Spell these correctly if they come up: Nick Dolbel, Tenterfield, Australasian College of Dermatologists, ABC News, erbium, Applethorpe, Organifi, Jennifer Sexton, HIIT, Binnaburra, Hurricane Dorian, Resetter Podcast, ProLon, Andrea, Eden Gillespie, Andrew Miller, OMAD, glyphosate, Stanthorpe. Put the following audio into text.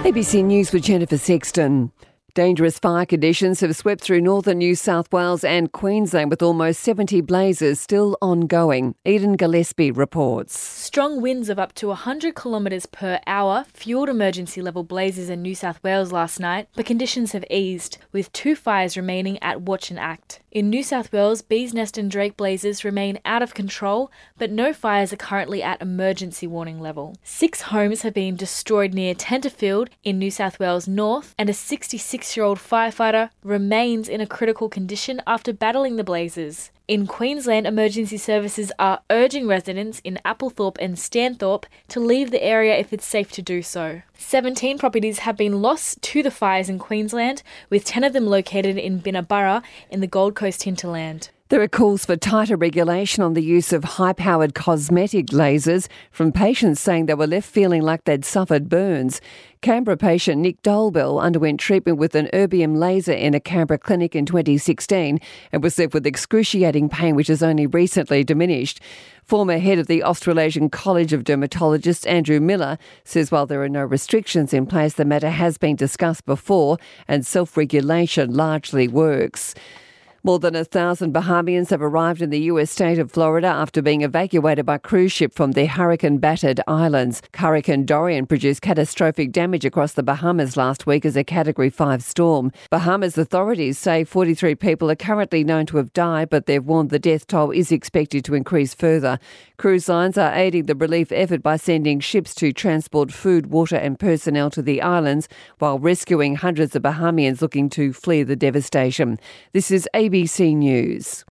ABC News with Jennifer Sexton. Dangerous fire conditions have swept through northern New South Wales and Queensland with almost 70 blazes still ongoing. Eden Gillespie reports. Strong winds of up to 100 kilometres per hour fuelled emergency level blazes in New South Wales last night, but conditions have eased, with two fires remaining at watch and act. In New South Wales, Bees Nest and Drake blazes remain out of control, but no fires are currently at emergency warning level. 6 homes have been destroyed near Tenterfield in New South Wales North, and a 66-year-old firefighter remains in a critical condition after battling the blazes. In Queensland, emergency services are urging residents in Applethorpe and Stanthorpe to leave the area if it's safe to do so. 17 properties have been lost to the fires in Queensland, with 10 of them located in Binnaburra in the Gold Coast hinterland. There are calls for tighter regulation on the use of high-powered cosmetic lasers from patients saying they were left feeling like they'd suffered burns. Canberra patient Nick Dolbel underwent treatment with an erbium laser in a Canberra clinic in 2016 and was left with excruciating pain, which has only recently diminished. Former head of the Australasian College of Dermatologists, Andrew Miller, says while there are no restrictions in place, the matter has been discussed before and self-regulation largely works. More than 1,000 Bahamians have arrived in the US state of Florida after being evacuated by cruise ship from their hurricane-battered islands. Hurricane Dorian produced catastrophic damage across the Bahamas last week as a Category 5 storm. Bahamas authorities say 43 people are currently known to have died, but they've warned the death toll is expected to increase further. Cruise lines are aiding the relief effort by sending ships to transport food, water and personnel to the islands, while rescuing hundreds of Bahamians looking to flee the devastation. This is ABC News.